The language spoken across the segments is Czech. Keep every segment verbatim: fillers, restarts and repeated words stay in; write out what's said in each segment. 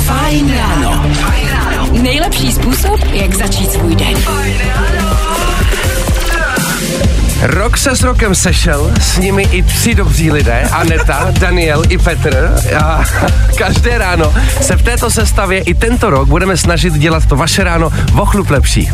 Fajn ráno. Fajn ráno. Nejlepší způsob, jak začít svůj den. Fajn ráno. Rok se s rokem sešel, s nimi i tři dobří lidé, Aneta, Daniel i Petr. A každé ráno se v této sestavě i tento rok budeme snažit dělat to vaše ráno o chlup lepší.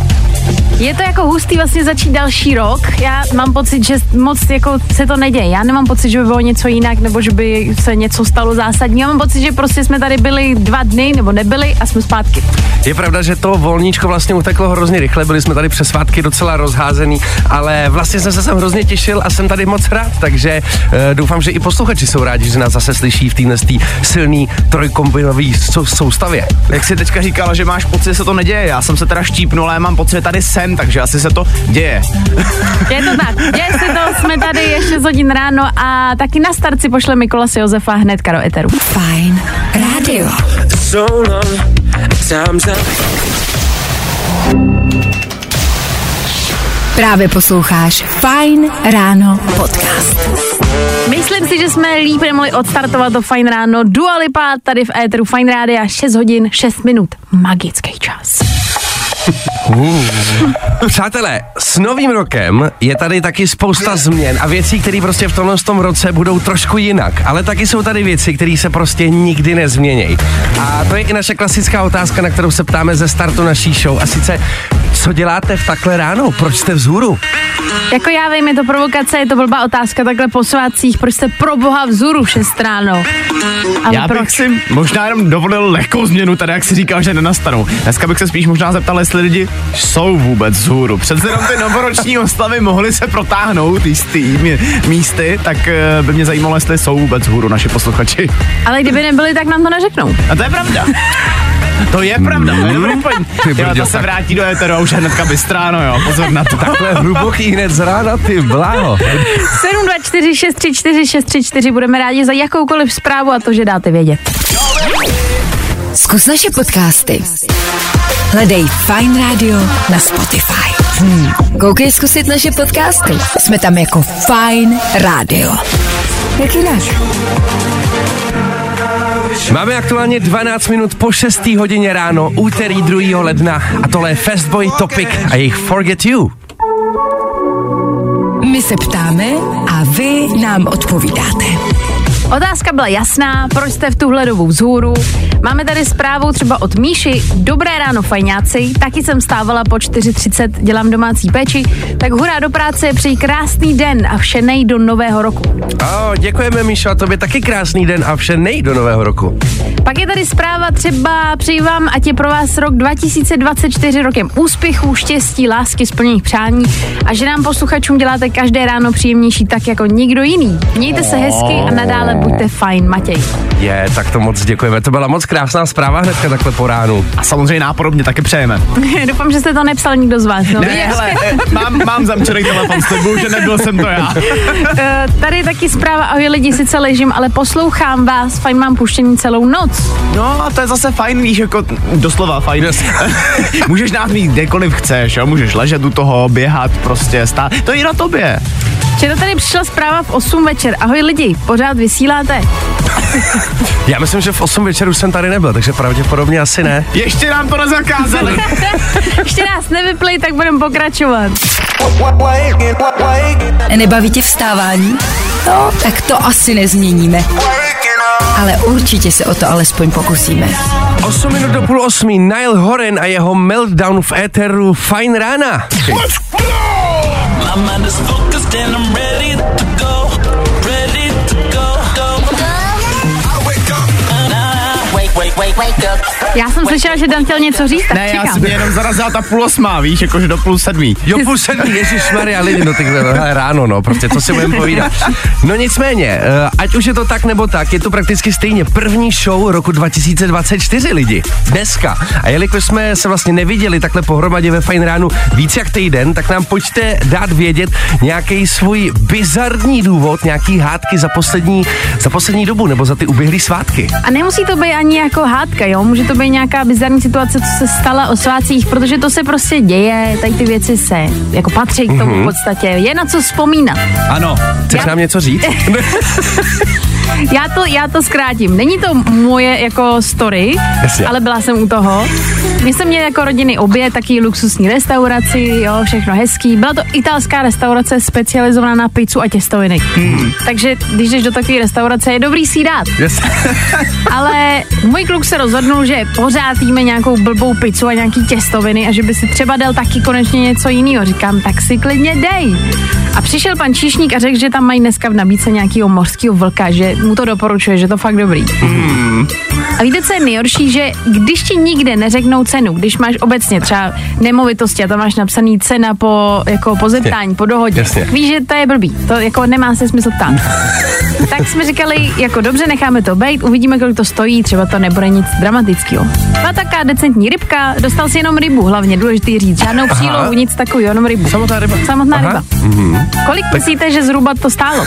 Je to jako hustý vlastně začít další rok. Já mám pocit, že moc jako se to neděje. Já nemám pocit, že by bylo něco jinak, nebo že by se něco stalo zásadní. Já mám pocit, že prostě jsme tady byli dva dny, nebo nebyli a jsme zpátky. Je pravda, že to volníčko vlastně uteklo hrozně rychle. Byli jsme tady přes svátky docela rozházený, ale vlastně jsem se sem hrozně těšil a jsem tady moc rád, takže uh, doufám, že i posluchači jsou rádi, že nás zase slyší v téhle silný trojkombinové sou- soustavě. Jak jsi teďka říkala, že máš pocit, že se to neděje. Já jsem se teda štípnul, ale mám pocit, že tady jsem. Takže asi se to děje. Je to tak, děje se to, jsme tady ještě z hodin ráno a taky na start si pošle Mikolas Josefa hned Karol Eteru. Fajn rádio. So long, time's up. Právě posloucháš Fajn ráno podcast. Myslím si, že jsme líp nemohli odstartovat to Fajn ráno. Dua Lipa tady v Eteru Fajn rádia, šest hodin, šest minut, magický čas. Uh. Přátelé, s novým rokem je tady taky spousta změn a věcí, které prostě v tomhle tom roce budou trošku jinak, ale taky jsou tady věci, které se prostě nikdy nezměnějí. A to je i naše klasická otázka, na kterou se ptáme ze startu naší show, a sice, co děláte v takhle ráno? Proč jste vzhůru? Jako já vím, je to provokace, je to blbá otázka takhle po svácích, proč jste pro boha vzhůru v šest ráno? Ale já bych proč? si možná jenom dovolil lehkou změnu, tady jak si říkal, že nenastanou. Dneska bych se spíš možná zeptal, jestli lidi jsou vůbec vzhůru. Přece jenom ty novoroční oslavy mohly se protáhnout jistý místy, tak by mě zajímalo, jestli jsou vůbec vzhůru naši posluchači. Ale kdyby nebyli, tak nám to neřeknou. A to je pravda. To je pravda, to je dobrý point. Jo, to se vrátí do Eteru a už hnedka bystráno, jo, pozor na to. Takhle hluboký hned z rána, ty bláho. sedm dva čtyři šest tři čtyři šest tři čtyři, budeme rádi za jakoukoliv zprávu a to, že dáte vědět. Zkus naše podcasty. Hledej Fajn rádio na Spotify. Hmm. Koukej zkusit naše podcasty. Jsme tam jako Fajn rádio. Jak jinak? Máme aktuálně dvanáct minut po šesté hodině ráno, úterý druhého ledna, a tohle je Fast Boy Topic a jejich Forget You. My se ptáme a vy nám odpovídáte. Otázka byla jasná, proč jste v tuhle dobu vzhůru. Máme tady zprávu třeba od Míši. Dobré ráno, fajňáci, taky jsem stávala po čtyři třicet, dělám domácí péči, tak hurá do práce, přeji krásný den a vše nej do nového roku. Oh, děkujeme, Míšo, a tobě taky krásný den a vše nej do nového roku. Pak je tady zpráva třeba, přeji vám, ať je pro vás rok dva tisíce dvacet čtyři rokem úspěchů, štěstí, lásky, splněných přání a že nám posluchačům děláte každé ráno příjemnější tak jako nikdo jiný. Mějte se hezky a nadále buďte fajn, Matěj. Je, tak to moc děkujeme, to byla moc krásná zpráva hnedka takhle po ránu. A samozřejmě nápodobně taky přejeme. Doufám, že jste to nepsal nikdo z vás. No. Ne, hele, mám, mám zamčený telefon s tebou, že nebyl jsem to já. Tady je taky zpráva, ahoj lidi, sice ležím, ale poslouchám vás, fajn, mám puštění celou noc. No a to je zase fajn, víš, jako doslova fajn. Yes. Můžeš dát mít kdekoliv chceš, jo? Můžeš ležet u toho, běhat, prostě stát, to je na tobě. Včera tady přišla zpráva v osm večer. Ahoj lidi, pořád vysíláte? Já myslím, že v osm večer už jsem tady nebyl, takže pravděpodobně asi ne. Ještě nám to nezakázali. Ještě nás nevyplej, tak budeme pokračovat. Nebaví tě vstávání? No, tak to asi nezměníme. Ale určitě se o to alespoň pokusíme. osm minut do půl osmi, Niall Horan a jeho meltdown v éteru Fajn rána. Já jsem slyšela, že Dantel něco říct, tak ne, čekám. Ne, já jsem jenom zarazila ta půl osmá, víš, jakože do půl sedmí. Jo, půl sedmí, ježišmarja, lidi, no tak ráno, no, prostě, co si budeme povídat. No nicméně, ať už je to tak nebo tak, je to prakticky stejně první show roku dva tisíce dvacet čtyři, lidi, dneska. A jelikož jsme se vlastně neviděli takhle pohromadě ve Fajn ránu víc jak týden, tak nám pojďte dát vědět nějaký svůj bizarní důvod, nějaký hádky za poslední, za poslední dobu, nebo za ty uběhlý svátky. A nemusí to být ani jako hádka, jo? Může to být nějaká bizarní situace, co se stala o svácích, protože to se prostě děje, tady ty věci se jako patří k tomu v podstatě. Je na co vzpomínat. Ano, chceš Já... nám něco říct? Já to, já to zkrátím. Není to moje jako story, jasně, ale byla jsem u toho. My jsme měli jako rodinný oběd, taky luxusní restauraci, jo, všechno hezký. Byla to italská restaurace specializovaná na pizzu a těstoviny. Hmm. Takže když jdeš do takové restaurace, je dobrý si dát. Yes. Ale můj kluk se rozhodnul, že pořád jíme nějakou blbou pizzu a nějaký těstoviny a že by si třeba dal taky konečně něco jiného. Říkám, tak si klidně dej. A přišel pan číšník a řekl, že tam mají dneska v nabídce nějakého mořského vlka, že mu to doporučuje, že to fakt dobrý. Mm. A víte, co je nejhorší, že když ti nikde neřeknou cenu, když máš obecně třeba nemovitosti a tam máš napsaný cena po, jako po zeptání, po dohodě, jasně, víš, že to je blbý, to jako nemá se smysl ptát. Tak jsme říkali, jako dobře, necháme to bejt, uvidíme, kolik to stojí, třeba to nebude nic dramatického. A taká decentní rybka, dostal si jenom rybu, hlavně důležitý říct, žádnou přílohu, nic takového, jenom rybu. Samotná ryba. Samotná aha, ryba. Mm-hmm. Kolik tak myslíte, že zhruba to stálo?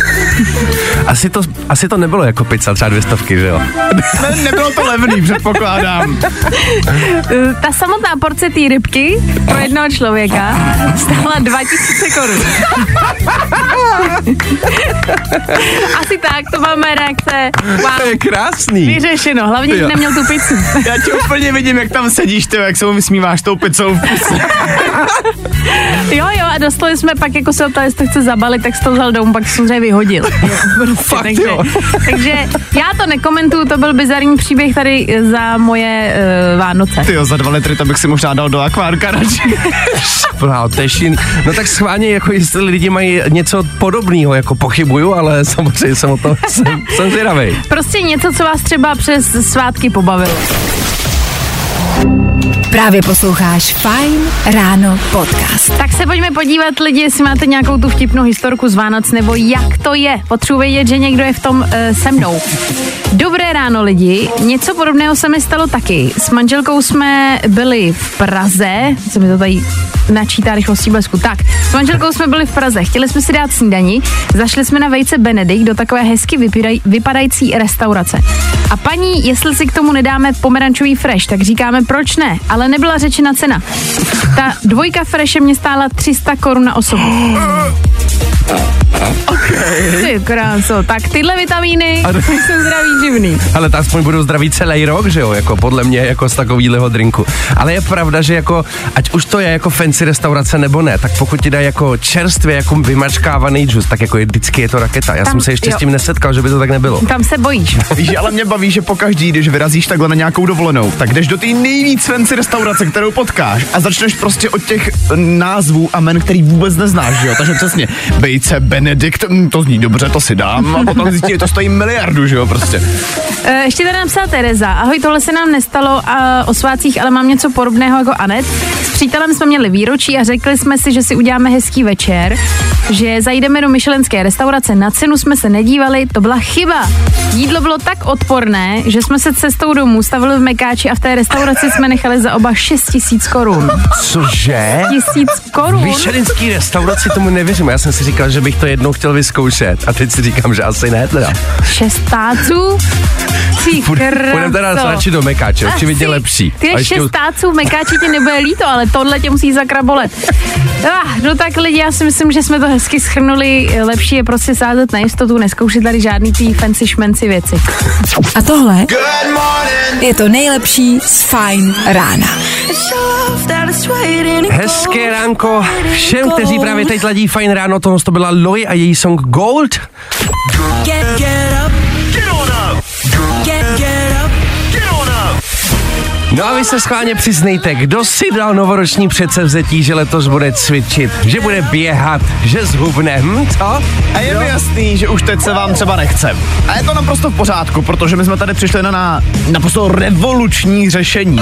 Asi to, asi to nebylo jako pizza, třeba dvě stovky, že jo? Ne, nebylo to levný, předpokládám. Ta samotná porce té rybky pro jednoho člověka stála dva tisíce korun. Asi tak, to máme reakce. Wow. To je krásný. Vyřešeno, hlavně jsi neměl tu pizzu. Já tě úplně vidím, jak tam sedíš, ty, jak se mu vysmíváš tou pizzou v puse. Jo, jo, a dostali jsme pak, jako se ptali, jestli to chce zabalit, tak jsi to vzal domů, pak samozřejmě vyhodil. Fakt, takže, jo. Takže já to nekomentuju, to byl bizarní příběh tady za moje uh, Vánoce. Ty jo, za dva litry to bych si možná dal do akvárka radši. No tak schválně, jako jestli lidi mají něco podobného, jako pochybuju, ale samozřejmě jsem o to, jsem, jsem zvědavej. Prostě něco, co vás třeba přes svátky pobavilo. Právě posloucháš Fajn ráno podcast. Tak se pojďme podívat, lidi, jestli máte nějakou tu vtipnou historku z Vánoc, nebo jak to je. Potřebuji vědět, že někdo je v tom uh, se mnou. Dobré ráno, lidi. Něco podobného se mi stalo taky. S manželkou jsme byli v Praze. Co mi to tady načítá rychlostí blesku. Tak, s manželkou jsme byli v Praze. Chtěli jsme si dát snídani. Zašli jsme na Vejce Benedikt do takové hezky vypadaj, vypadající restaurace. A paní, jestli si k tomu nedáme pomerančový fresh, tak říkáme, proč ne? Ale nebyla řečena cena. Ta dvojka freshe mě stála tři sta korun na osobu. Okay. Ty kráso, tak tyhle vitamíny d- jsou zdravý živný. Ale tak aspoň budou zdraví celý rok, že jo, jako podle mě, jako z takovýhleho drinku. Ale je pravda, že jako, ať už to je jako fancy restaurace nebo ne, tak pokud ti dají jako čerstvě, jako vymačkávaný džus, tak jako je, vždycky je to raketa. Já tam, jsem se ještě jo. s tím nesetkal, že by to tak nebylo. Tam se bojíš. Víš, ale mě baví, že pokaždý, když vyrazíš takhle na nějakou dovolenou, tak jdeš do té nejvíc fancy restaurace, kterou potkáš, a začneš prostě od těch názvů a men, který vůbec neznáš, že jo, takže přesně. Vejce Benedikt, to zní dobře, to si dám, a potom zjistí, to stojí miliardu, že jo, prostě. E, ještě tady napsala Tereza, ahoj, tohle se nám nestalo a, o svácích, ale mám něco podobného jako Anet. S přítelem jsme měli výročí a řekli jsme si, že si uděláme hezký večer, že zajdeme do michelinské restaurace, na cenu jsme se nedívali, to byla chyba. Jídlo bylo tak odporné, že jsme se cestou domů stavili v Mekáči a v té restauraci jsme nechali za oba šest tisíc korun. Cože? šest tisíc korun? V michelinský restauraci tomu nevěřím, já jsem si říkal, že bych to jednou chtěl vyzkoušet a teď si říkám, že asi ne teda. Šest táců? Půjdeme teda radši do Mekáče, určitě lepší. Ty je šest táců v Mekáči, tě nebude líto, ale tohle tě musí zakrabolet. Ah, no tak lidi, já si myslím, že jsme to hezky schrnuli, lepší je prostě sázet na jistotu, neskoušet tady žádný tý fancy šmenci věci. A tohle je to nejlepší z Fajn rána. Hezké ránko všem, kteří právě teď ladí Fajn ráno, tohle to byla Loy a její song Gold. Get, get up. Get on up. Get, get up. Get on up. No a vy se schválně přiznejte, kdo si dal novoroční předsevzetí, že letos bude cvičit, že bude běhat, že zhubne, hm, co? A je mi jasný, že už teď se vám třeba nechce. A je to naprosto v pořádku, protože my jsme tady přišli na, na naprosto revoluční řešení.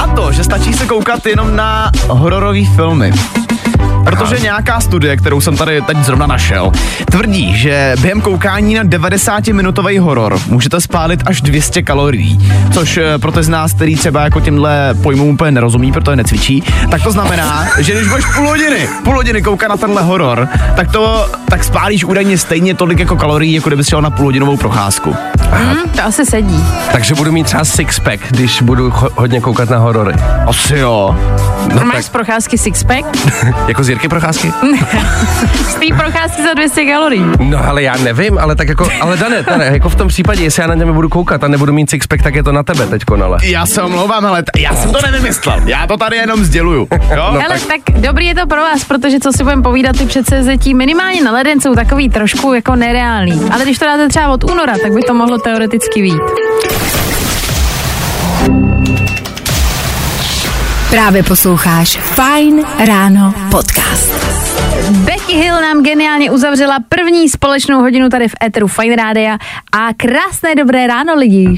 A to, že stačí se koukat jenom na hororové filmy. Protože nějaká studie, kterou jsem tady teď zrovna našel, tvrdí, že během koukání na devadesáti minutový horor můžete spálit až dvě stě kalorií, což pro ty z nás, který třeba jako tímhle pojmům úplně nerozumí, protože necvičí, tak to znamená, že když budeš půl hodiny, půl hodiny koukat na tenhle horor, tak to, tak spálíš údajně stejně tolik jako kalorií, jako kdyby šel na půlhodinovou procházku. Mm, to asi sedí. Takže budu mít třeba sixpack, když budu ho- hodně koukat na horory. Asi jo. No máš tak z procházky sixpack? Jako z čtyřky procházky? Z té procházky za dvě stě kalorií. No ale já nevím, ale tak jako, ale Danet, Danet, jako v tom případě, jestli já na něm budu koukat a nebudu mít sixpack, tak je to na tebe teď, Nale. Já se omlouvám, ale t- já jsem to nevymyslel, já to tady jenom sděluju. Jo? No, ale tak. tak dobrý je to pro vás, protože co si budeme povídat, ty předsevzetí minimálně na leden jsou takový trošku jako nereální, ale když to dáte třeba od února, tak by to mohlo teoreticky být. Právě posloucháš Fajn ráno podcast. Becky Hill nám geniálně uzavřela první společnou hodinu tady v éteru Fajn rádia a krásné dobré ráno lidi.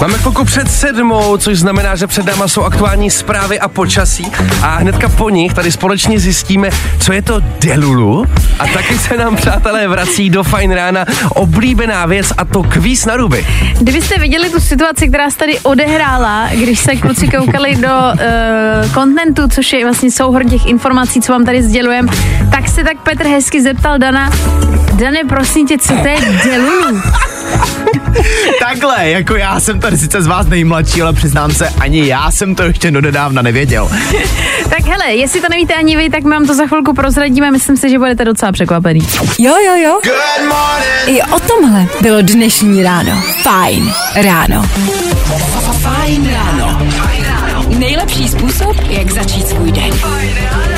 Máme chvilku před sedmou, což znamená, že před náma jsou aktuální zprávy a počasí a hnedka po nich tady společně zjistíme, co je to delulu a taky se nám, přátelé, vrací do Fajn rána oblíbená věc a to kvíz na ruby. Kdybyste viděli tu situaci, která se tady odehrála, když se kluci koukali do uh, kontentu, což je vlastně souhrn těch informací, co vám tady sdělujem, tak se tak Petr hezky zeptal Dana, Dane, prosím tě, co to je delulu? Takhle, jako já jsem tady sice z vás nejmladší, ale přiznám se, ani já jsem to ještě donedávna nevěděl. Tak hele, jestli to nevíte ani vy, tak my vám to za chvilku prozradíme, myslím si, že budete docela překvapený. Jo, jo, jo. Good morning. I o tomhle bylo dnešní ráno. Fajn ráno. Fajn ráno. Fajn ráno. Nejlepší způsob, jak začít svůj den. Fajn ráno.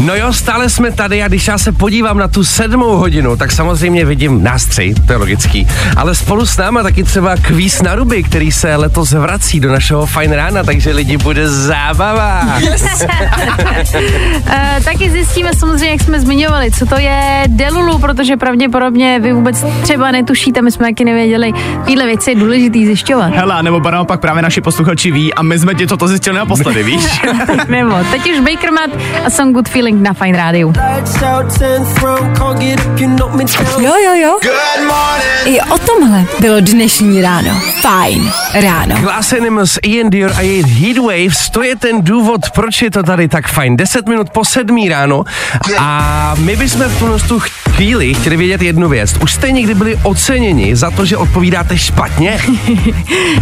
No jo, stále jsme tady a když já se podívám na tu sedmou hodinu, tak samozřejmě vidím nás tři, to je logický, ale spolu s náma taky třeba kvíz na ruby, který se letos vrací do našeho Fajn rána, takže lidi, bude zábava. Yes. uh, taky zjistíme samozřejmě, jak jsme zmiňovali, co to je delulu, protože pravděpodobně vy vůbec třeba netušíte, my jsme taky nevěděli, tyhle věci je důležitý zjišťovat. Hele, nebo barno, pak právě naši posluchači ví a my jsme ti toto zjistili naposledy, víš? Nebo, teď už Baker Matt a Song Good Feeling na Fajn rádiu. Jo, jo, jo. I o tomhle bylo dnešní ráno. Fajn ráno. Glass Animals, Ian Dior a jejich Heatwaves, to je ten důvod, proč je to tady tak fajn. deset minut po sedmí ráno a my bychom v tunostu chvíli chtěli vědět jednu věc. Už jste někdy byli oceněni za to, že odpovídáte špatně?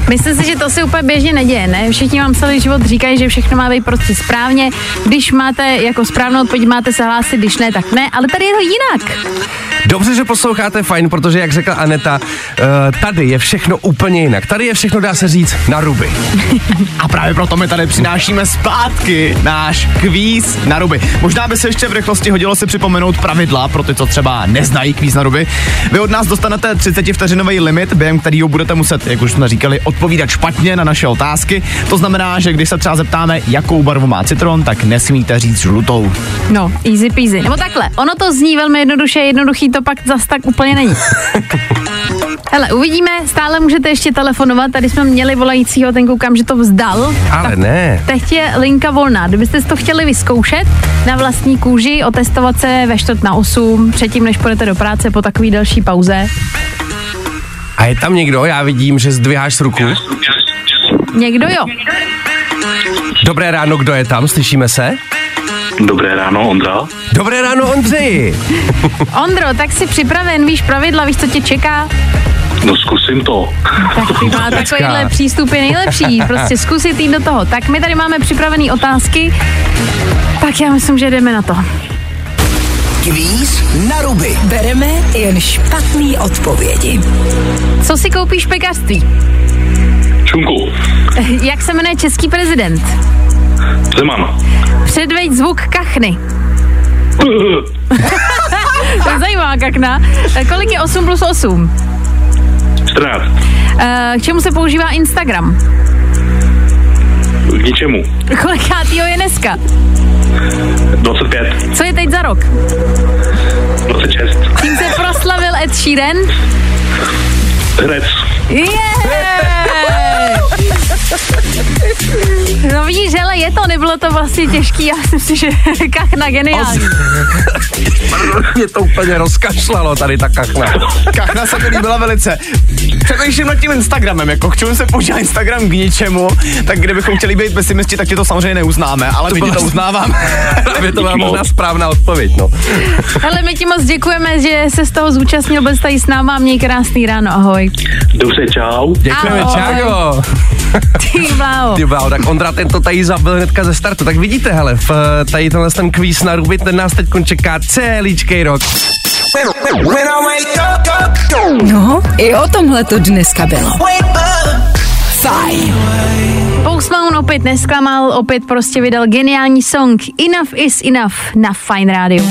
Myslím si, že to se úplně běžně neděje, ne? Všichni vám celý život říkají, že všechno má být prostě správně. Když máte jako správně odpověď, máte se hlásit, když ne, tak ne, ale tady je to jinak. Dobře, že posloucháte Fajn, protože jak řekla Aneta, tady je všechno úplně jinak. Tady je všechno, dá se říct, na ruby. A právě proto my tady přinášíme zpátky náš kvíz na ruby. Možná by se ještě v rychlosti hodilo si připomenout pravidla pro ty, co třeba neznají kvíz na ruby. Vy od nás dostanete třicet vteřinový limit, během kterého budete muset, jak už jsme říkali, odpovídat špatně na naše otázky. To znamená, že když se třeba zeptáme, jakou barvu má citron, tak nesmíte říct žlutou. No, easy peasy. Nebo takhle, ono to zní velmi jednoduše, jednoduchý to pak zas tak úplně není. Hele, uvidíme, stále můžete ještě telefonovat, tady jsme měli volajícího, ten koukám, že to vzdal. Ale tak ne. Teď je linka volná, kdybyste to chtěli vyzkoušet na vlastní kůži, otestovat se ve čtvrt na osm, předtím, než půjdete do práce po takový delší pauze. A je tam někdo, já vidím, že zdviháš ruku. Někdo jo. Dobré ráno, kdo je tam, slyšíme se? Dobré ráno, Ondra. Dobré ráno, Ondřej. Ondro, tak jsi připraven, víš pravidla, víš, co tě čeká? No zkusím to. Tak ty má takovýhle přístup je nejlepší, prostě zkusit jít do toho. Tak my tady máme připravené otázky, tak já myslím, že jdeme na to. Kvíz na ruby. Bereme jen špatný odpovědi. Co si koupíš v pekařství? Čunku. Jak se jmenuje český prezident? Zeman. Předveď zvuk kachny. To je zajímavá kachna. Kolik je osm plus osm? čtrnáct. K čemu se používá Instagram? K ničemu. Kolikátýho je dneska? dvacet pět. Co je teď za rok? dvacet šest. Tím se proslavil Ed Sheeran? Hned. Yeah! No vidíš, hele, je to, nebylo to vlastně těžký, já jsem si, že kachna geniální. Mě to úplně rozkašlalo tady ta kachna. Kachna se mi líbila velice. Přemýšlím nad tím Instagramem, jako k čemu se používá Instagram k ničemu, tak kdybychom chtěli být pesimisti, tak tě to samozřejmě neuznáme, ale to my ti to uznávám. Právě to byla možná správná odpověď, no. Hele, my ti moc děkujeme, že se z toho zúčastnil, byl tady s náma, měj krásný ráno, ahoj. Dobře, čau. Děkujeme, čau. Ty bláho. Ty bláho, tak Ondra tento tady zabil hnedka ze startu. Tak vidíte, hele, v tady tenhle ten kvíz na ruby, ten nás teď čeká celíčkej rok. No, i o tomhle to dneska bylo. Fajn. Paul Simon opět nesklamal, opět prostě vydal geniální song Enough is enough na Fajn rádiu.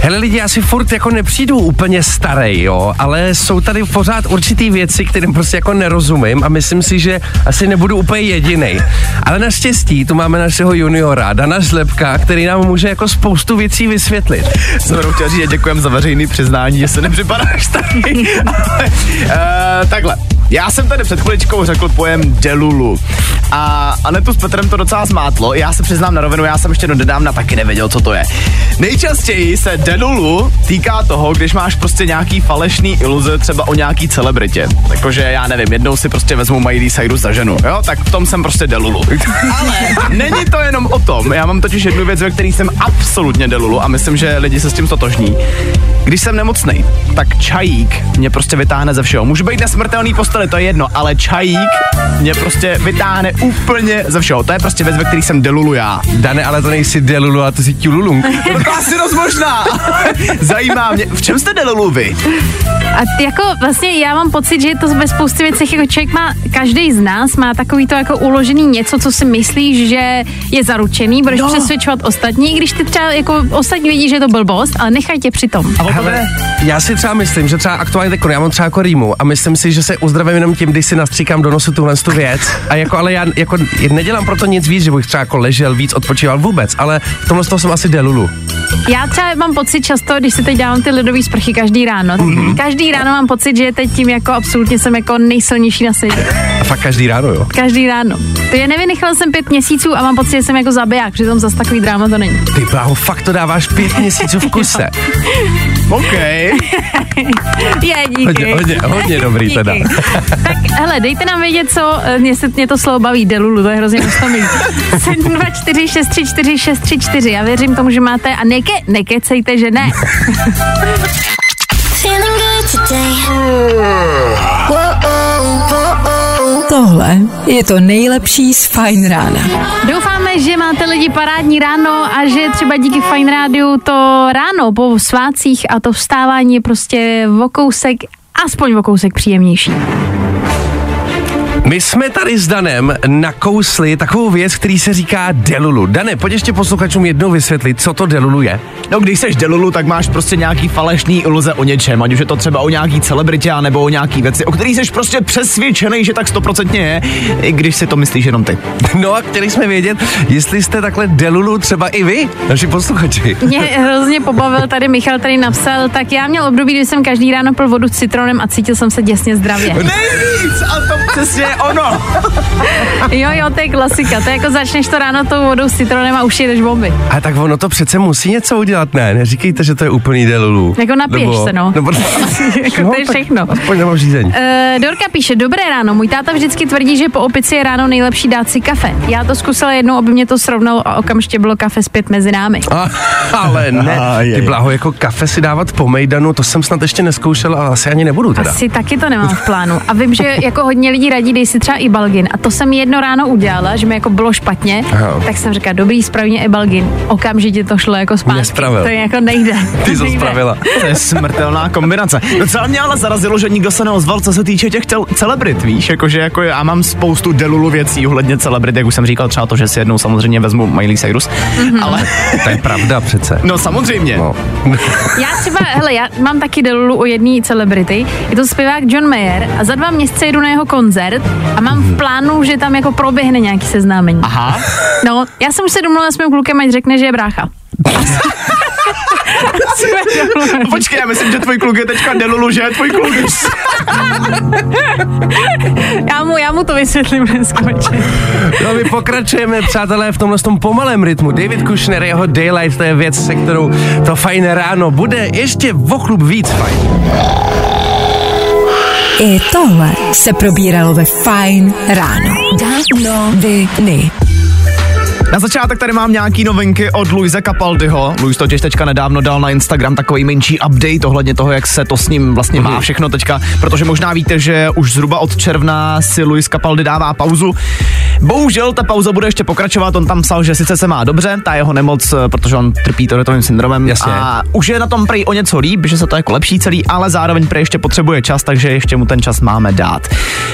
Hele lidi, já si furt jako nepřijdu úplně starej, jo, ale jsou tady pořád určitý věci, kterým prostě jako nerozumím a myslím si, že asi nebudu úplně jedinej. Ale naštěstí tu máme našeho juniora, Dana Žlepka, který nám může jako spoustu věcí vysvětlit. Znovu chtěl říct, děkujem za veřejný přiznání, že se nepřipadáš starý. Ale, uh, takhle. Já jsem tady před chviličkou řekl pojem delulu a Anetu s Petrem to docela zmátlo. Já se přiznám na rovinu, já jsem ještě do nedávna taky nevěděl, co to je. Nejčastěji se delulu týká toho, když máš prostě nějaký falešný iluze třeba o nějaký celebritě. Jakože já nevím, jednou si prostě vezmu Miley Cyrus za ženu, jo? Tak v tom jsem prostě delulu. Ale není to jenom o tom, já mám totiž jednu věc, ve který jsem absolutně delulu a myslím, že lidi se s tím totožní. Když jsem nemocnej, tak čajík mě prostě vytáhne ze všeho. Můžu být nesmrtelný postele, to je jedno, ale čajík mě prostě vytáhne úplně ze všeho. To je prostě věc, ve který jsem delulu já. Dane, ale to nejsi delulu, a to jsi tululung. To asi dost možná. Zajímá mě, v čem jste delulu vy? A jako vlastně já mám pocit, že to ve spoustě věcech jako člověk má, každý z nás má takový to jako uložený něco, co si myslíš, že je zaručený, budeš no. přesvědčovat ostatní, když ty třeba jako ostatní vidí, že je to blbost, ale nechaj tě přitom. Hele, já si třeba myslím, že třeba aktuálně dekor, já mám třeba jako rýmu a myslím si, že se uzdravím jenom tím, když si nastříkám do nosu tuhle tu věc. A jako, ale já jako nedělám proto nic víc, že bych třeba jako ležel víc, odpočíval vůbec, ale v tomhle toho jsem asi delulu. Já třeba mám pocit často, když si teď dávám ty ledové sprchy každý ráno. Mm-hmm. Každý ráno mám pocit, že teď tím jako absolutně jsem jako nejsilnější na světě. A fakt každý ráno, jo? Každý ráno. To je nevynechal jsem pět měsíců a mám pocit, že jsem jako zabiják, přitom zas takový dráma to není. Ty bláho, fakt to dáváš pět měsíců v kuse. OK. Je, díky. Hodně, hodně, hodně dobrý díky. Teda. Tak, hele, dejte nám vědět, co, mě, se, mě to slovo baví, delulu, to je hrozně ustomý. sedm dva čtyři šest tři čtyři šest tři čtyři, já věřím tomu, že máte a neke, nekecejte, že ne. Tohle je to nejlepší z Fajn rána. Doufáme, že máte lidi parádní ráno a že třeba díky Fajn rádiu to ráno po svácích a to vstávání je prostě o kousek, aspoň o kousek příjemnější. My jsme tady s Danem nakousli takovou věc, který se říká delulu. Dane, pojď ještě posluchačům jednou vysvětlit, co to delulu je. No, když seš delulu, tak máš prostě nějaký falešný iluze o něčem, ať už je to třeba o nějaký celebritě nebo o nějaký věci, o který seš prostě přesvědčený, že tak stoprocentně je, i když si to myslíš jenom ty. No a chtěli jsme vědět, jestli jste takhle delulu třeba i vy, naši posluchači. Mě hrozně pobavil tady Michal, tady napsal, tak já měl období, kdy jsem každý ráno pil vodu s citronem a cítil jsem se děsně zdravě. Nejvíc, a to přesně ono. Jo, jo, to je klasika. To je jako začneš to ráno tou vodou s citronem a už jedeš bomby. A tak ono to přece musí něco udělat, ne? Neříkejte, že to je úplný delulu. Jako napiješ nebo, se, no. Nebo, jako no, to je všechno. Aspoň nemám žízeň. Uh, Dorka píše, dobré ráno, můj táta vždycky tvrdí, že po opici je ráno nejlepší dát si kafe. Já to zkusila jednou, aby mě to srovnalo a okamžitě bylo kafe zpět mezi námi. A, ale ne, ty bláho, jako kafe si dávat po mejdanu, to jsem snad ještě nezkoušela a asi ani nebudu teda. Asi taky to nemám v plánu. A vím, že jako hodně lidí radí, dej si třeba i balgin. A to jsem jedno ráno udělala, že mi jako bylo špatně, aha, tak jsem řekla, dobrý, správně i balgin. Okamžitě to šlo jako zpátky. Nespravil. To je jako nejde. Ty to spravila. To je smrtelná kombinace. Docela mě ale zarazilo, že nikdo se neozval, co se týče těch tel- celebrit, víš, jakože jako já mám spoustu delulu věcí ohledně celebrit, jak už jsem říkal, třeba to, že si jednou samozřejmě vezmu Miley Cyrus, mm-hmm, ale to je pravda přece. No samozřejmě. No. Já třeba, hele, já mám taky delulu o jedné celebrity. Je to zpěvák John Mayer a za dva měsíce jdu na jeho koncert a mám v plánu, že tam jako proběhne nějaký seznámení. Aha. No, já jsem už se domluvila s mým klukem, ať řekne, že je brácha. Počkej, já myslím, že tvůj kluk je teďka delulu, že je tvůj kluk. já, mu, já mu to vysvětlím dneska. No, my pokračujeme, přátelé, v tomhle tom pomalém rytmu. David Kushner, jeho Daylight, to je věc, se kterou to Fajn ráno bude ještě o chlup víc fajn. I tohle se probíralo ve Fajn ráno. Dávno dny. Na začátek tady mám nějaký novinky od Lewise Capaldiho. Lewis totiž teďka nedávno dal na Instagram takový menší update ohledně toho, jak se to s ním vlastně má všechno teďka, protože možná víte, že už zhruba od června si Lewis Capaldi dává pauzu. Bohužel ta pauza bude ještě pokračovat, on tam psal, že sice se má dobře, ta jeho nemoc, protože on trpí Tourettovým syndromem. Jasně. A už je na tom prej o něco líp, že se to jako lepší celý, ale zároveň prej ještě potřebuje čas, takže ještě mu ten čas máme dát.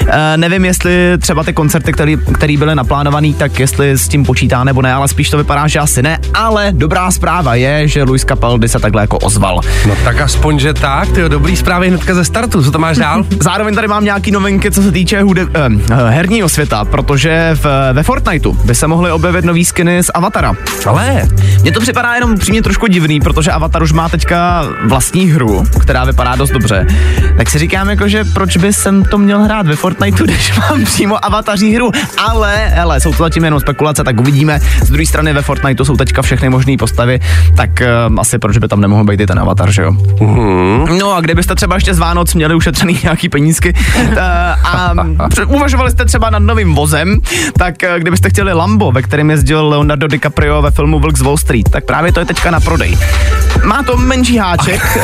E, nevím, jestli třeba ty koncerty, který, který byly naplánovaný, tak jestli s tím počítá nebo ne, ale spíš to vypadá, že asi ne, ale dobrá zpráva je, že Lewis Capaldi se takhle jako ozval. No tak aspoň, že tak, tyjo, dobrý zprávy hnedka ze startu, co to máš dál? Zároveň tady mám nějaký novinky, co se týče hude, eh, herního světa, protože v, ve Fortniteu by se mohly objevit nový skiny z Avatara. Ale mně to připadá jenom přímě trošku divný, protože Avatar už má teďka vlastní hru, která vypadá dost dobře. Tak si říkám jako, že proč by jsem to měl hrát ve Fortniteu, když mám přímo avataří hru, ale hele, jsou to zatím jenom spekulace, tak uvidíme. Z druhé strany ve Fortniteu jsou teďka všechny možné postavy, tak um, asi proč by tam nemohl být i ten Avatar, že jo? Mm-hmm. No a kdybyste třeba ještě z Vánoc měli ušetřený nějaký penízky uh, a uvažovali jste třeba nad novým vozem, tak uh, kdybyste chtěli Lambo, ve kterém jezdil Leonardo DiCaprio ve filmu Vlk z Wall Street, tak právě to je teďka na prodej. Má to menší háček,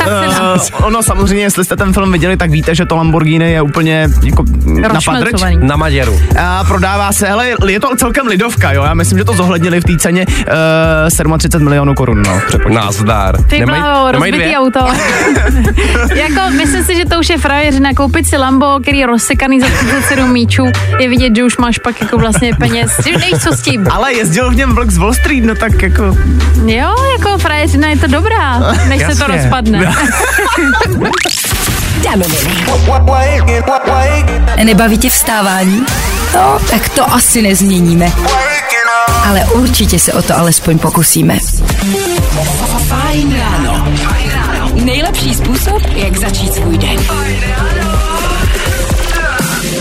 uh, ono samozřejmě, jestli jste ten film viděli, tak víte, že to Lamborghini je úplně jako na padrč, na maděru. A prodává se, hele, je to celkem lidovka, jo, já myslím, že to zohlednili v té ceně uh, třicet sedm milionů korun, no. Nazdar. Ty bláho, rozbitý auto. Jako, myslím si, že to už je frajeřina, koupit si Lambo, který je rozsekaný za třicet sedm míčů, je vidět, že už máš pak jako vlastně peněz, že nejíš co s tím. Ale jezdil v něm Vlk z Wall Street, no tak jako. Jo, jako frajeřina je to dobrá, než jasně. Se to rozpadne. Nebaví tě vstávání? No, tak to asi nezměníme. Ale určitě se o to alespoň pokusíme. Fajn ráno. Nejlepší způsob, jak začít svůj den.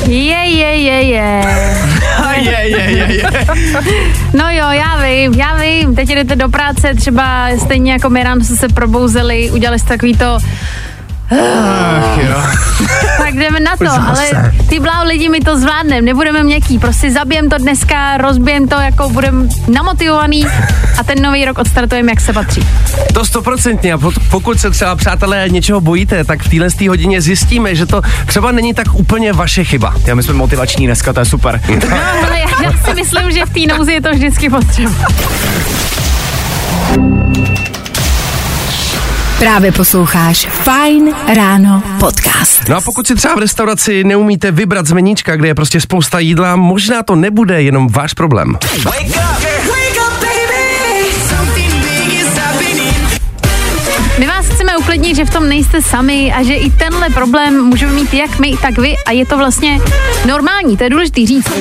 Je, je, je, je. je, je, je, je. No jo, já vím, já vím. Teď jdete do práce, třeba stejně jako my ráno jste se probouzeli, udělali jste takový to... Ach, jo. Tak jdeme na to, ale ty bláho lidi, my to zvládneme, nebudeme měkký, prostě zabijem to dneska, rozbijem to, jako budeme namotivovaný a ten nový rok odstartujeme, jak se patří. To stoprocentně, a pokud se třeba, přátelé, něčeho bojíte, tak v téhle hodině zjistíme, že to třeba není tak úplně vaše chyba. Já my jsme motivační dneska, to je super. No, ale já, já si myslím, že v té nouzi je to vždycky potřeba. Právě posloucháš Fajn ráno podcast. No a pokud si třeba v restauraci neumíte vybrat z meníčka, kde je prostě spousta jídla, možná to nebude jenom váš problém. Wake up, wake up, baby. Something big is happening. My vás chceme uklidnit, že v tom nejste sami a že i tenhle problém můžeme mít jak my, tak vy a je to vlastně normální, to je důležitý říct.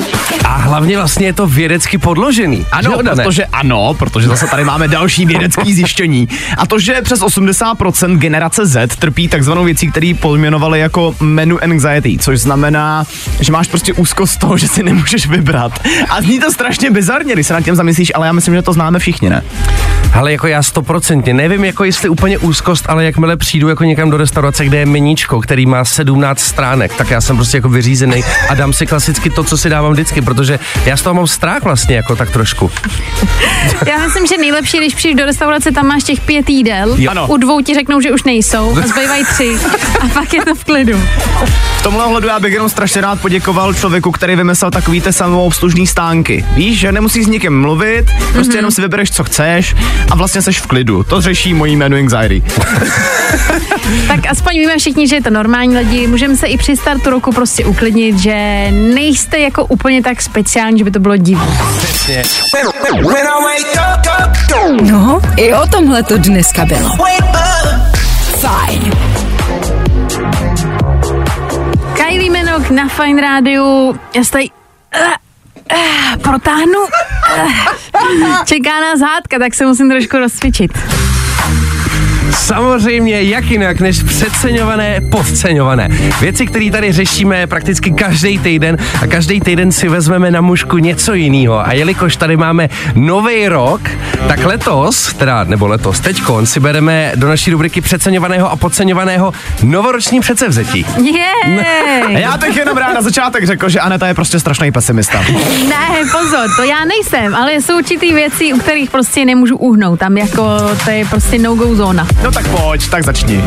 A hlavně vlastně je to vědecky podložený. Ano, protože ano, protože zase tady máme další vědecký zjištění. A to, že přes osmdesát procent generace Z trpí takzvanou věcí, který pojmenovali jako menu anxiety, což znamená, že máš prostě úzkost toho, že si nemůžeš vybrat. A zní to strašně bizarně, když se nad tím zamyslíš, ale já myslím, že to známe všichni, ne? Ale jako já stoprocentně nevím, jako jestli úplně úzkost, ale jakmile přijdu jako někam do restaurace, kde je meníčko, který má sedmnáct stránek, tak já jsem prostě jako vyřízený a dám si klasicky to, co si dávám vždycky, protože já z toho mám strach vlastně jako tak trošku. Já myslím, že nejlepší, když přijdeš do restaurace, tam máš těch pět jídel, ano. U dvou ti řeknou, že už nejsou a zbývají tři a pak je to v klidu. V tomhle ohledu já bych jenom strašně rád poděkoval člověku, který vymyslel takový ty samoobslužný stánky. Víš, že nemusíš s nikým mluvit, prostě mm-hmm. jenom si vybereš, co chceš a vlastně seš v klidu. To řeší mojí menu anxiety. Tak aspoň víme všichni, že je to normální lidi. Můžeme se i při startu roku prostě uklidnit, že nejste jako úplně tak speciální, že by to bylo divné. No, i o tomhle to dneska bylo. Fajn. Kylie Minogue na Fajn rádiu. Já se tady... protáhnu. Čeká nás hádka, tak se musím trošku rozcvičit. Samozřejmě, jak jinak než přeceňované, podceňované. Věci, které tady řešíme prakticky každý týden a každý týden si vezmeme na mušku něco jiného. A jelikož tady máme nový rok, tak letos, teda nebo letos teďkon, si bereme do naší rubriky přeceňovaného a podceňovaného novoroční předsevzetí. Jej! No, já bych jenom rád na začátek řekl, že Aneta je prostě strašný pesimista. Ne, pozor, to já nejsem, ale jsou určitý věci, u kterých prostě nemůžu uhnout. Tam jako to je prostě no-go zóna. No tak pojď, tak začni.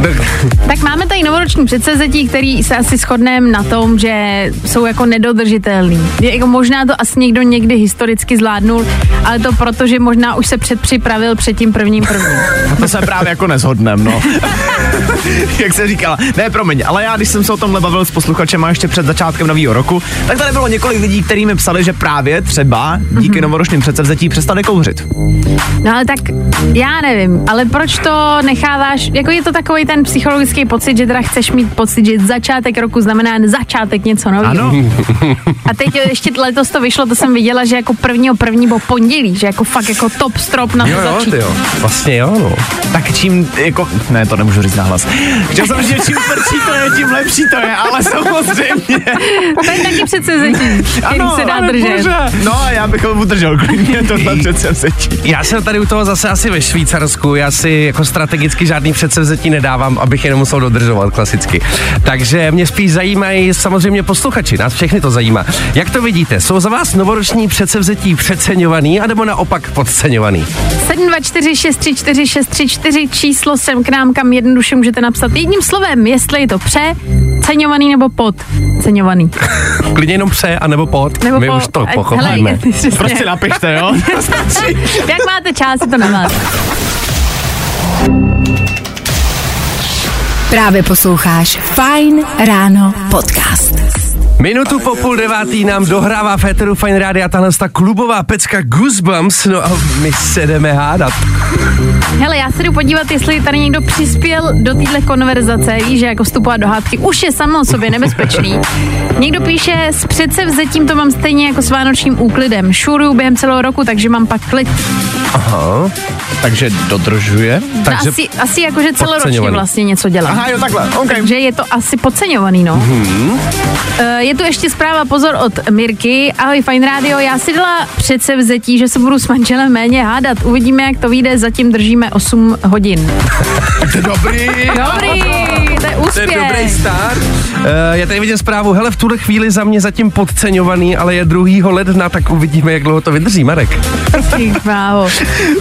Tak máme tady novoroční předsevzetí, který se asi shodneme na tom, že jsou jako nedodržitelný. Je, jako možná to asi někdo někdy historicky zvládnul, ale to proto, že možná už se předpřipravil před tím prvním prvním. A to se právě jako nezhodneme, no. Jak se říkala, ne, promiň, ale já, když jsem se o tomhle bavil s posluchačem a ještě před začátkem nového roku, tak tady bylo několik lidí, kteří mi psali, že právě třeba díky mm-hmm. novoročním předsevzetí přestane kouřit. No ale tak já nevím, ale proč to necháváš, jako je to takový ten psychologický pocit, že teda chceš mít pocit, že začátek roku znamená začátek něco nového. Ano. A teď ještě letos to vyšlo, to jsem viděla, že jako prvního první bo pondělí, že jako fakt jako top strop na to jo, začít. Jo, vlastně jo, no. Tak čím, jako, ne, to nemůžu říct nahlas. Chtěl jsem říct, že čím tvrdší to je, tím lepší to je, ale samozřejmě. To je taky předsevzetí, který ano, se dá držet. Bože. No a já bych ho udržel, klidně tohle předsevzetí. Já jsem tady u toho zase asi ve Švýcarsku, já si jako strategicky žádný předsevzetí nedávám, abych je nemusel dodržovat klasicky. Takže mě spíš zajímají samozřejmě posluchači, nás všechny to zajímá. Jak to vidíte, jsou za vás novoroční předsevzetí přeceňovaný, anebo naopak podceňovaný? sedm dva čtyři šest tři čtyři šest tři čtyři číslo sem k nám, kam jednoduše můžete napsat jedním slovem, jestli je to přeceňovaný nebo podceňovaný. Klidně jenom pře a nebo pod, nebo my po, už to pochopíme. Prostě napište, jo? Jak máte čas, to na vás. Právě posloucháš Fajn ráno podcast. Minutu po půl devátý nám dohrává v éteru Fajn rádia tahle ta klubová pecka Goosebumps, no a my se jdeme hádat. Hele, já se jdu podívat, jestli tady někdo přispěl do téhle konverzace, víš, že jako vstupovat do hádky už je samo sobě nebezpečný. Někdo píše, s předsevzetím to mám stejně jako s vánočním úklidem. Šuruju během celého roku, takže mám pak klid. Aha, takže dodržuje. No takže asi, asi jakože celoročně vlastně něco dělá. Aha, jo, takhle, okay. Takže je to asi podceňovaný, no. Mm-hmm. E, je tu ještě zpráva, pozor, od Mirky. Ahoj, Fajn rádio, já si dala předsevzetí, že se budu s manželem méně hádat. Uvidíme, jak to vyjde, zatím držíme osm hodin. Dobrý. Dobrý, to je úspěch. To je dobrý start. E, já tady vidím zprávu, hele, v tuhle chvíli za mě zatím podceňovaný, ale je druhého ledna, tak uvidíme, jak dlouho to vydrží, Marek.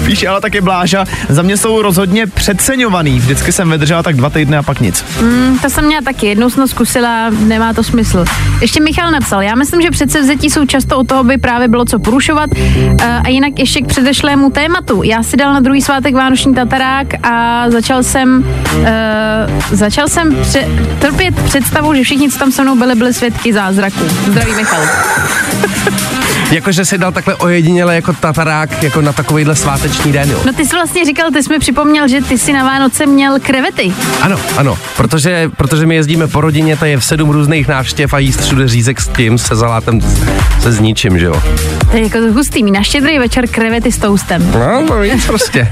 Píše, ale taky Bláža, za mě jsou rozhodně přeceňovaný. Vždycky jsem vydržela tak dva týdny a pak nic. Mm, to jsem měla taky, jednou jsem to zkusila, nemá to smysl. Ještě Michal napsal, já myslím, že předsevzetí jsou často o toho, by právě bylo co porušovat. A jinak ještě k předešlému tématu. Já si dal na druhý svátek vánoční tatarák a začal jsem uh, začal jsem pře- trpět představou, že všichni, co tam se mnou byli, byli svědky zázraků. Zdraví Michal. Jakože si dal takhle ojediněle jako tatarák, jako na takovýhle sváteční den, jo. No ty jsi vlastně říkal, ty jsi mi připomněl, že ty jsi na Vánoce měl krevety. Ano, ano, protože, protože my jezdíme po rodině, to je v sedm různých návštěv a jíst všude řízek s tím, se zalátem, se s ničím, že jo. To je jako hustý, mít na štědrý večer krevety s toastem. No, no víc prostě.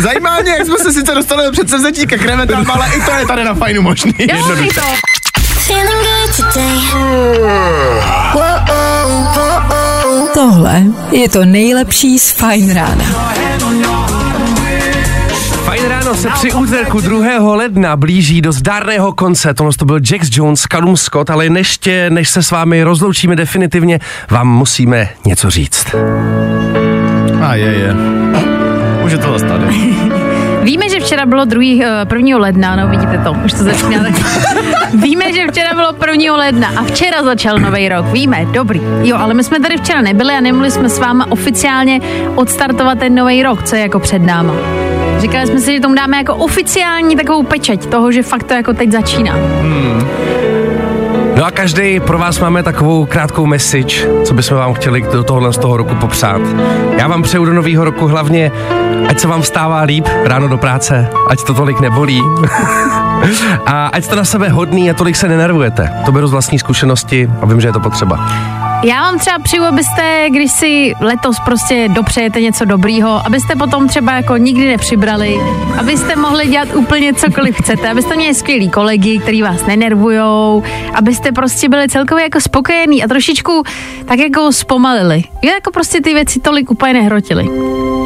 Zajímá mě, jak jsme se sice dostali do předsevzetí ke krevetám, ale i to je tady na Fajnu možný. Jo, jednoduché. Tohle je to nejlepší z Fajn rána. Fajn ráno se při úterku druhého ledna blíží do zdárného konce. Tohle to byl Jax Jones, Callum Scott, ale neště, než se s vámi rozloučíme definitivně, vám musíme něco říct. A je, je. Už je tohle stát. Víme, že včera bylo prvního ledna, no vidíte to, už to začíná tak. Víme, že včera bylo prvního ledna a včera začal nový rok, víme, dobrý. Jo, ale my jsme tady včera nebyli a nemohli jsme s váma oficiálně odstartovat ten nový rok, co je jako před náma. Říkali jsme si, že tomu dáme jako oficiální takovou pečeť toho, že fakt to jako teď začíná. Hmm. No a každý pro vás máme takovou krátkou message, co bychom vám chtěli do tohohle z toho roku popřát. Já vám přeju do nového roku hlavně, ať se vám vstává líp ráno do práce, ať to tolik nebolí a ať jste na sebe hodný a tolik se nenervujete. To beru z vlastní zkušenosti a vím, že je to potřeba. Já vám třeba přiju, abyste, když si letos prostě dopřejete něco dobrýho, abyste potom třeba jako nikdy nepřibrali, abyste mohli dělat úplně cokoliv chcete, abyste měli skvělý kolegy, který vás nenervujou, abyste prostě byli celkově jako spokojení a trošičku tak jako zpomalili. Jo, jako prostě ty věci tolik úplně nehrotily.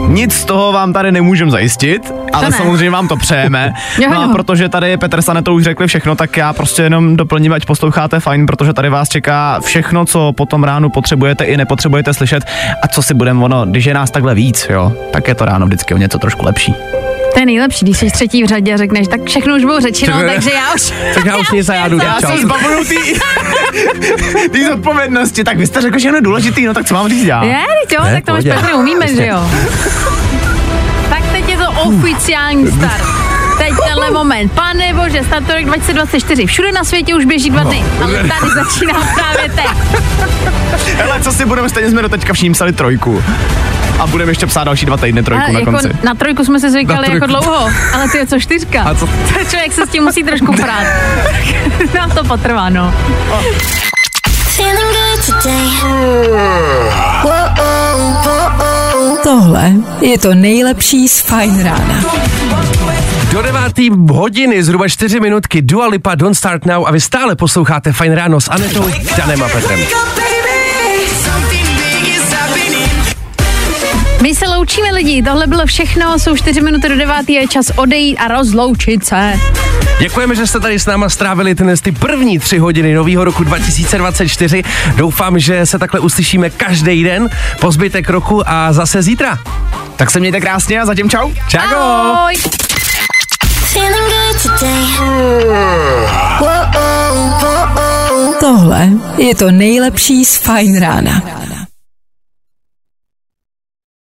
Nic z toho vám tady nemůžem zajistit, ale ne. Samozřejmě vám to přejeme. No a protože tady Petr s Anetou už řekli všechno, tak já prostě jenom doplním, ať posloucháte fajn, protože tady vás čeká všechno, co potom ránu potřebujete i nepotřebujete slyšet. A co si budeme, ono, když je nás takhle víc, jo, tak je to ráno vždycky o něco trošku lepší. To je nejlepší, když jsi třetí v řadě a řekneš, tak všechno už bylo řečeno, takže já už... Tak já už nic zajádu. Já se zbavuju tý zodpovědnosti. Tak vy jste řekl, že je důležitý, no tak co mám říct já? Je, jo, tak to už Petr umíme, že jo? Tak teď je to oficiální start. Teď tenhle moment. Pane bože, startuje rok dva tisíce dvacet čtyři. Všude na světě už běží dva dny, ale tady začíná právě teď. Hele, co si budeme, stejně jsme do teďka všichni psali trojku. A budeme ještě psát další dva týdny trojku ale na jako konci. Na trojku jsme se zvykali jako dlouho, ale ty je co čtyřka. A co? Člověk se s tím musí trošku prát. Nám to potrvá, no. Oh. Tohle je to nejlepší z Fajn rána. Do devátý hodiny, zhruba čtyři minutky, Dua Lipa, Don't Start Now a vy stále posloucháte Fajn ráno s Anetou, Danem a Petrem. My se loučíme, lidi, tohle bylo všechno, jsou čtyři minuty do devátý, je čas odejít a rozloučit se. Děkujeme, že jste tady s náma strávili dnes ty první tři hodiny nového roku dva tisíce dvacet čtyři. Doufám, že se takhle uslyšíme každý den po zbytek roku a zase zítra. Tak se mějte krásně a zatím čau. Čau. Ahoj. Tohle je to nejlepší z Fajn rána.